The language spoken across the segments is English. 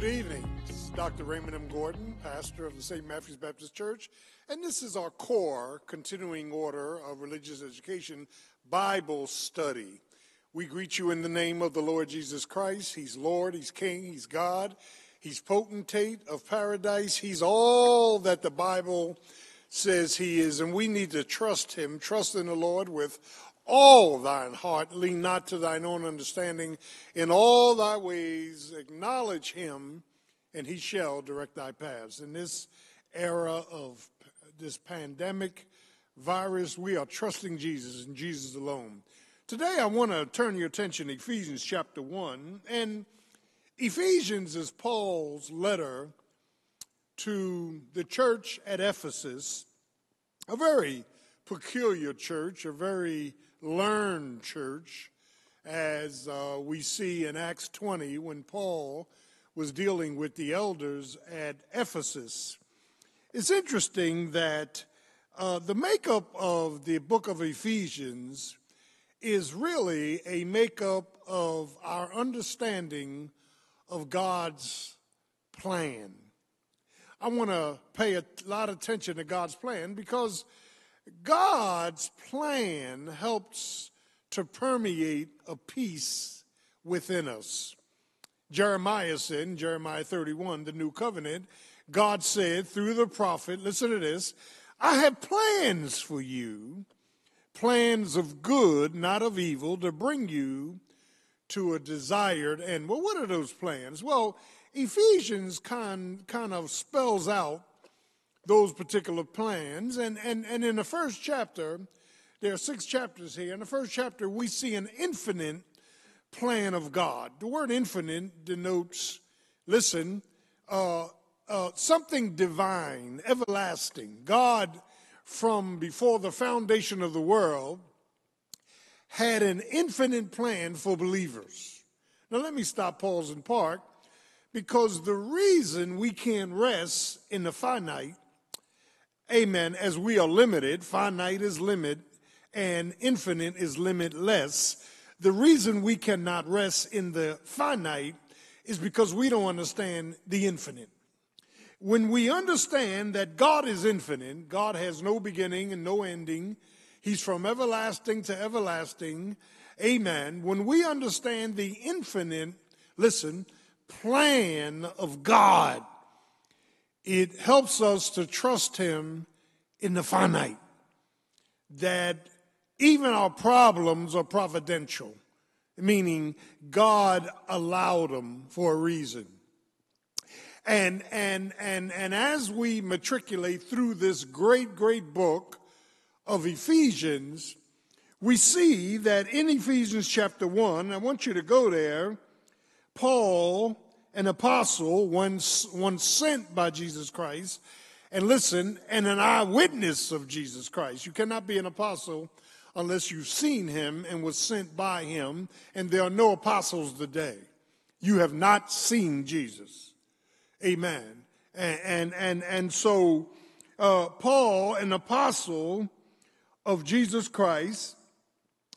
Good evening. This is Dr. Raymond M. Gordon, pastor of the St. Matthew's Baptist Church, and this is our core continuing order of religious education Bible study. We greet you in the name of the Lord Jesus Christ. He's Lord, He's King, He's God, He's potentate of paradise. He's all that the Bible says He is, and we need to trust Him. Trust in the Lord with all thine heart, lean not to thine own understanding. In all thy ways acknowledge him, and he shall direct thy paths. In this era of this pandemic virus, we are trusting Jesus and Jesus alone. Today I want to turn your attention to Ephesians chapter 1. And Ephesians is Paul's letter to the church at Ephesus, a very peculiar church, a very learned church, as we see in Acts 20 when Paul was dealing with the elders at Ephesus. It's interesting that the makeup of the book of Ephesians is really a makeup of our understanding of God's plan. I want to pay a lot of attention to God's plan, because God's plan helps to permeate a peace within us. Jeremiah said in Jeremiah 31, the new covenant, God said through the prophet, listen to this, I have plans for you, plans of good, not of evil, to bring you to a desired end. Well, what are those plans? Well, Ephesians kind of spells out those particular plans, and in the first chapter, there are 6 chapters here. In the first chapter, we see an infinite plan of God. The word infinite denotes, listen, something divine, everlasting. God, from before the foundation of the world, had an infinite plan for believers. Now, let me stop, pause, and park, because the reason we can't rest in the finite, amen, as we are limited, finite is limit, and infinite is limitless. The reason we cannot rest in the finite is because we don't understand the infinite. When we understand that God is infinite, God has no beginning and no ending, He's from everlasting to everlasting, amen. When we understand the infinite, listen, plan of God, it helps us to trust Him in the finite, that even our problems are providential, meaning God allowed them for a reason. And as we matriculate through this great, great book of Ephesians, we see that in Ephesians chapter 1, I want you to go there, Paul, an apostle, one sent by Jesus Christ, and listen, and an eyewitness of Jesus Christ. You cannot be an apostle unless you've seen him and was sent by him, and there are no apostles today. You have not seen Jesus. Amen. And so Paul, an apostle of Jesus Christ,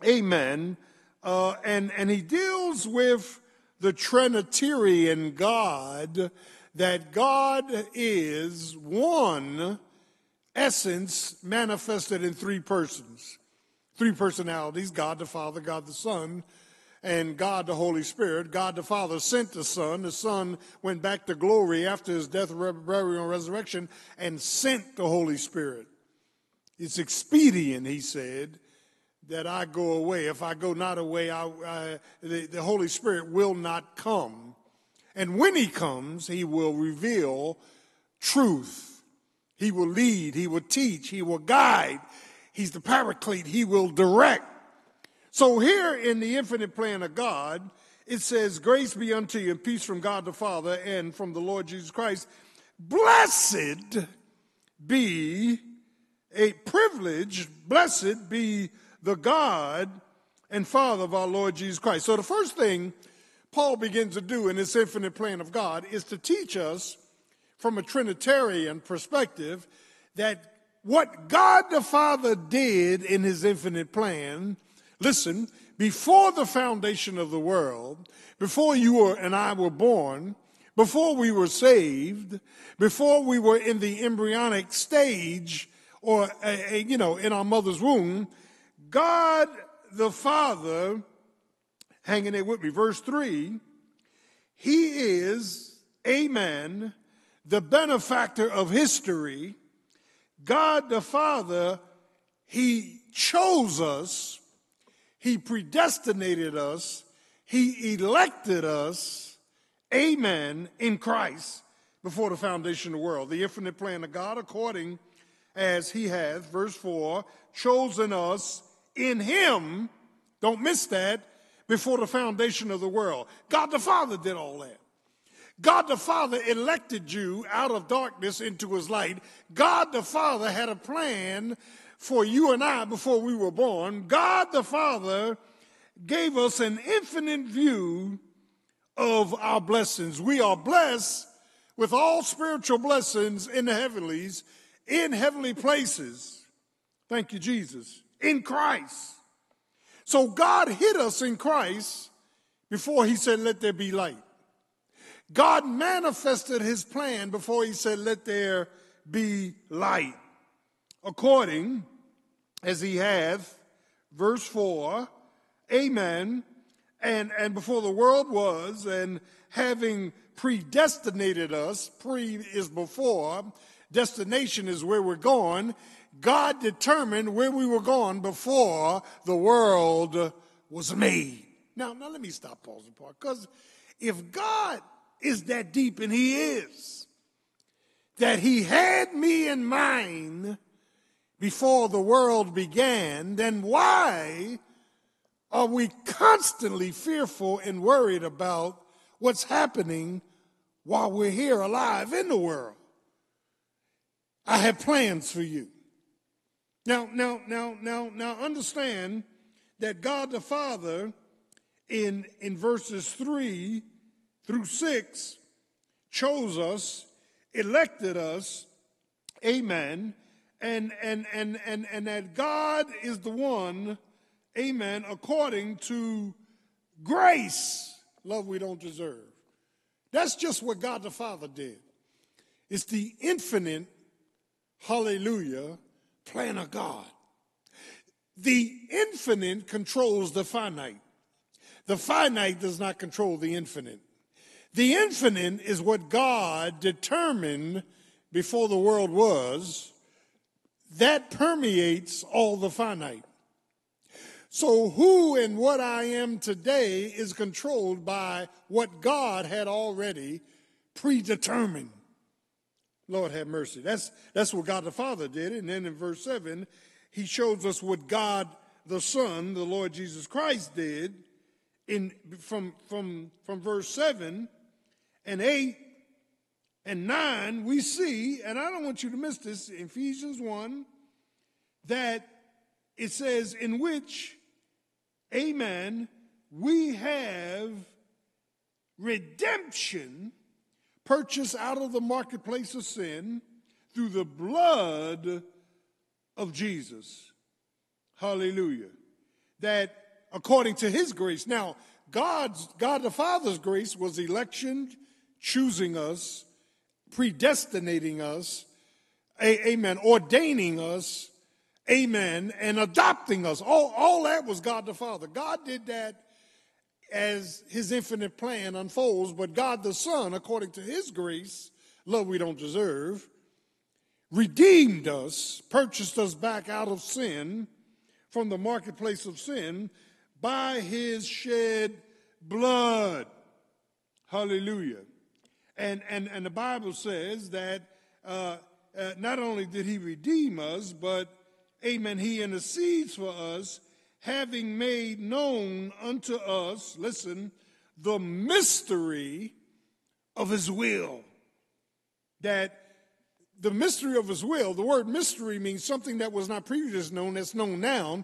amen, and he deals with the Trinitarian God, that God is one essence manifested in 3 persons, 3 personalities, God the Father, God the Son, and God the Holy Spirit. God the Father sent the Son. The Son went back to glory after his death, burial, and resurrection, and sent the Holy Spirit. It's expedient, he said, that I go away. If I go not away, the Holy Spirit will not come. And when he comes, he will reveal truth. He will lead. He will teach. He will guide. He's the paraclete. He will direct. So here in the infinite plan of God, it says, grace be unto you and peace from God the Father and from the Lord Jesus Christ. Blessed be a privilege. Blessed be the God and Father of our Lord Jesus Christ. So the first thing Paul begins to do in this infinite plan of God is to teach us from a Trinitarian perspective that what God the Father did in his infinite plan, listen, before the foundation of the world, before you and I were born, Before we were saved, before we were in the embryonic stage or, in our mother's womb, God the Father, hang in there with me, verse 3, he is, amen, the benefactor of history. God the Father, he chose us, he predestinated us, he elected us, amen, in Christ before the foundation of the world. The infinite plan of God, according as he hath, verse 4, chosen us in him, don't miss that, before the foundation of the world. God the Father did all that. God the Father elected you out of darkness into his light. God the Father had a plan for you and I before we were born. God the Father gave us an infinite view of our blessings. We are blessed with all spiritual blessings in the heavenlies, in heavenly places. Thank you, Jesus. In Christ. So God hid us in Christ before he said, let there be light. God manifested his plan before he said, let there be light. According as he hath, verse 4, amen, and before the world was, and having predestinated us, pre is before, destination is where we're going, God determined where we were going before the world was made. Now let me stop, pause and part, because if God is that deep, and he is, that he had me in mind before the world began, then why are we constantly fearful and worried about what's happening while we're here alive in the world? I have plans for you. Now understand that God the Father in verses 3 through 6 chose us, elected us, amen, and that God is the one, amen, according to grace, love we don't deserve. That's just what God the Father did. It's the infinite, hallelujah, plan of God. The infinite controls the finite. The finite does not control the infinite. The infinite is what God determined before the world was. That permeates all the finite. So who and what I am today is controlled by what God had already predetermined. Lord have mercy. That's what God the Father did. And then in verse 7, he shows us what God the Son, the Lord Jesus Christ, did from verse 7 and 8 and 9. We see, and I don't want you to miss this, Ephesians 1, that it says, in which, amen, we have redemption purchased out of the marketplace of sin through the blood of Jesus. Hallelujah. That according to his grace. Now, God the Father's grace was election, choosing us, predestinating us, amen, ordaining us, amen, and adopting us. All that was God the Father. God did that as his infinite plan unfolds, but God the Son, according to his grace, love we don't deserve, redeemed us, purchased us back out of sin, from the marketplace of sin, by his shed blood. Hallelujah. And the Bible says that not only did he redeem us, but amen, he intercedes for us, having made known unto us, listen, the mystery of his will. That the mystery of his will, the word mystery means something that was not previously known, that's known now.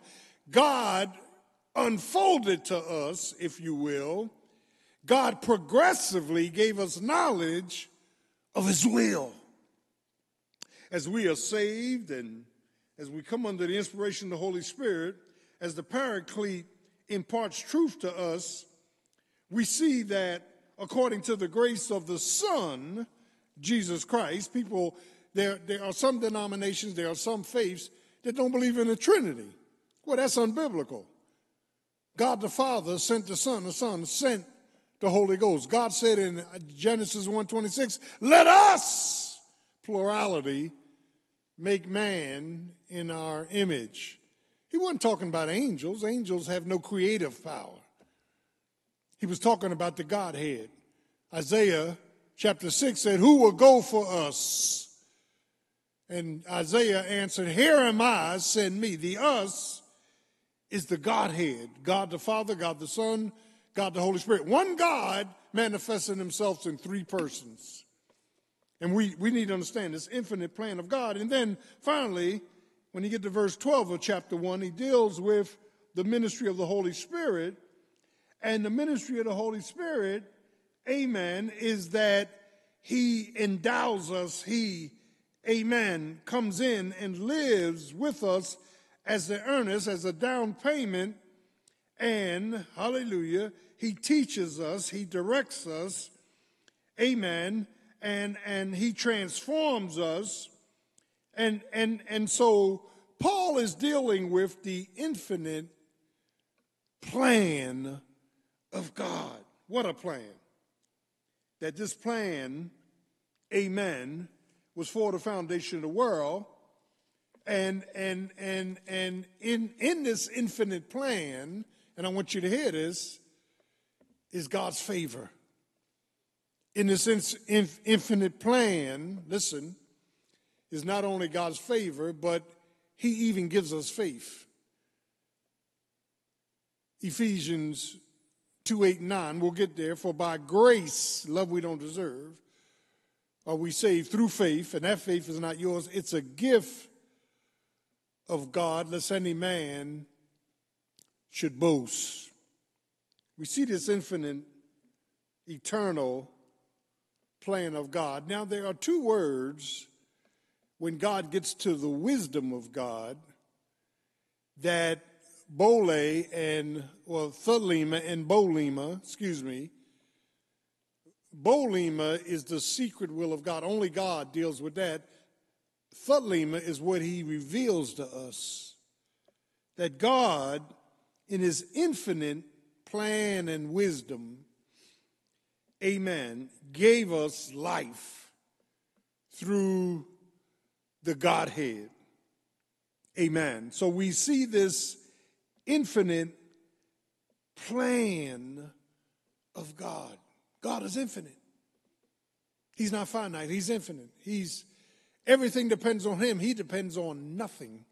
God unfolded to us, if you will. God progressively gave us knowledge of his will. As we are saved and as we come under the inspiration of the Holy Spirit, as the Paraclete imparts truth to us, we see that according to the grace of the Son, Jesus Christ. People, there are some denominations, there are some faiths that don't believe in the Trinity. Well, that's unbiblical. God the Father sent the Son sent the Holy Ghost. God said in Genesis 1:26, let us, plurality, make man in our image. He wasn't talking about angels. Angels have no creative power. He was talking about the Godhead. Isaiah chapter 6 said, who will go for us? And Isaiah answered, here am I, send me. The us is the Godhead. God the Father, God the Son, God the Holy Spirit. One God manifesting himself in three persons. And we need to understand this infinite plan of God. And then finally, when you get to verse 12 of chapter 1, he deals with the ministry of the Holy Spirit. And the ministry of the Holy Spirit, amen, is that he endows us. He, amen, comes in and lives with us as the earnest, as a down payment. And, hallelujah, he teaches us, he directs us, amen, and he transforms us. And so Paul is dealing with the infinite plan of God. What a plan. That this plan, amen, was for the foundation of the world. And in this infinite plan, and I want you to hear this, is God's favor. In this infinite plan, listen, is not only God's favor, but he even gives us faith. Ephesians 2:8-9, we'll get there. For by grace, love we don't deserve, are we saved through faith, and that faith is not yours. It's a gift of God, lest any man should boast. We see this infinite, eternal plan of God. Now, there are two words when God gets to the wisdom of God that Thelema is the secret will of God. Only God deals with that. Thelema is what he reveals to us, that God, in his infinite plan and wisdom, amen, gave us life through the Godhead. Amen. So we see this infinite plan of God. God is infinite. He's not finite. He's infinite. Everything depends on him. He depends on nothing.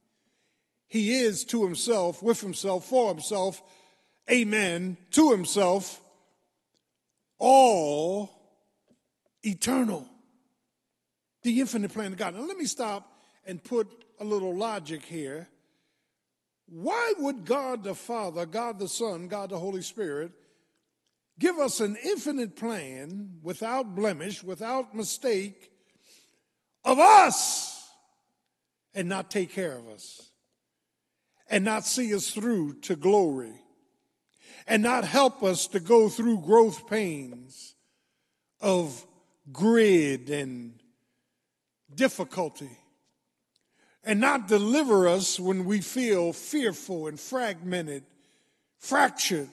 He is to himself, with himself, for himself, amen, to himself, all eternal. The infinite plan of God. Now let me stop and put a little logic here. Why would God the Father, God the Son, God the Holy Spirit give us an infinite plan without blemish, without mistake of us, and not take care of us, and not see us through to glory, and not help us to go through growth pains of grid and difficulty? And not deliver us when we feel fearful and fragmented, fractured,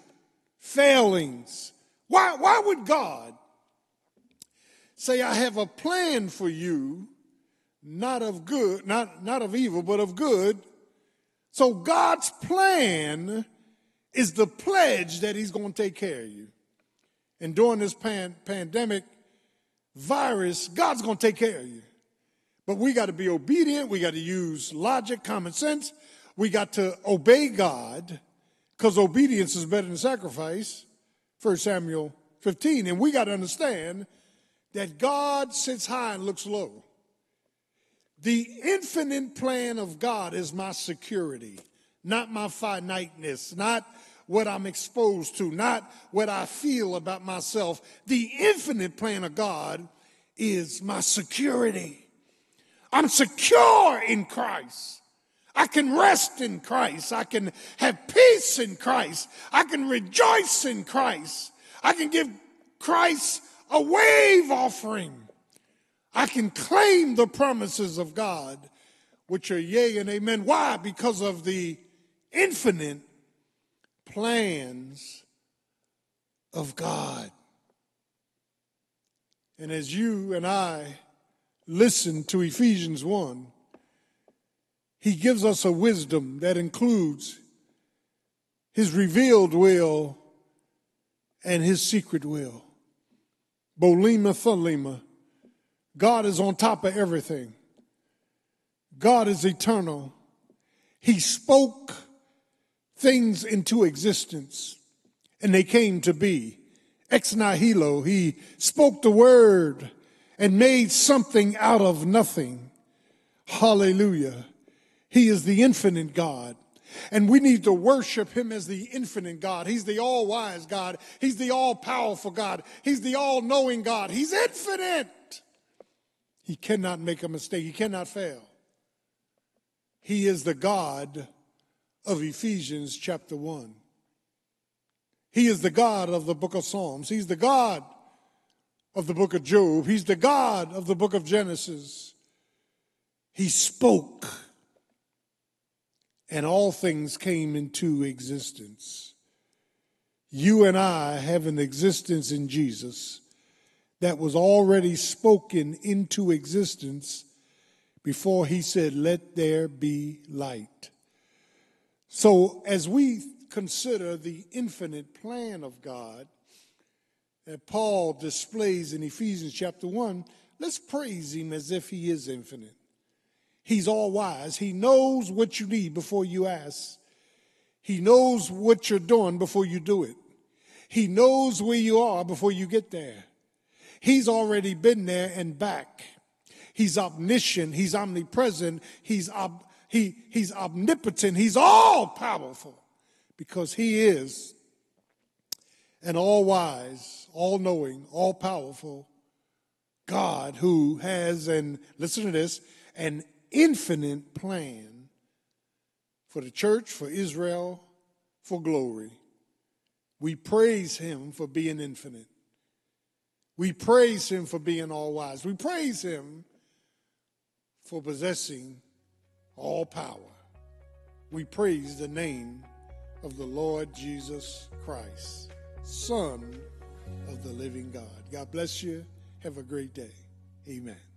failings. Why would God say, I have a plan for you, not of good, not of evil, but of good? So God's plan is the pledge that he's going to take care of you. And during this pandemic virus, God's going to take care of you. But we got to be obedient. We got to use logic, common sense. We got to obey God because obedience is better than sacrifice, 1 Samuel 15. And we got to understand that God sits high and looks low. The infinite plan of God is my security, not my finiteness, not what I'm exposed to, not what I feel about myself. The infinite plan of God is my security. I'm secure in Christ. I can rest in Christ. I can have peace in Christ. I can rejoice in Christ. I can give Christ a wave offering. I can claim the promises of God, which are yea and amen. Why? Because of the infinite plans of God. And as you and I listen to Ephesians 1, he gives us a wisdom that includes his revealed will and his secret will. Bolema Thalema. God is on top of everything. God is eternal. He spoke things into existence, and they came to be. Ex nihilo, he spoke the word and made something out of nothing. Hallelujah. He is the infinite God, and we need to worship him as the infinite God. He's the all-wise God. He's the all-powerful God. He's the all-knowing God. He's infinite. He cannot make a mistake. He cannot fail. He is the God of Ephesians chapter 1. He is the God of the book of Psalms. He's the God of the book of Job. He's the God of the book of Genesis. He spoke, and all things came into existence. You and I have an existence in Jesus that was already spoken into existence before he said, "Let there be light." So as we consider the infinite plan of God that Paul displays in Ephesians chapter 1, let's praise him as if he is infinite. He's all wise. He knows what you need before you ask. He knows what you're doing before you do it. He knows where you are before you get there. He's already been there and back. He's omniscient. He's omnipresent. He's omnipotent. He's all-powerful, because he is an all-wise, all-knowing, all-powerful God who has, and listen to this, an infinite plan for the church, for Israel, for glory. We praise him for being infinite. We praise him for being all-wise. We praise him for possessing all power. We praise the name of the Lord Jesus Christ, Son of the living God. God bless you. Have a great day. Amen.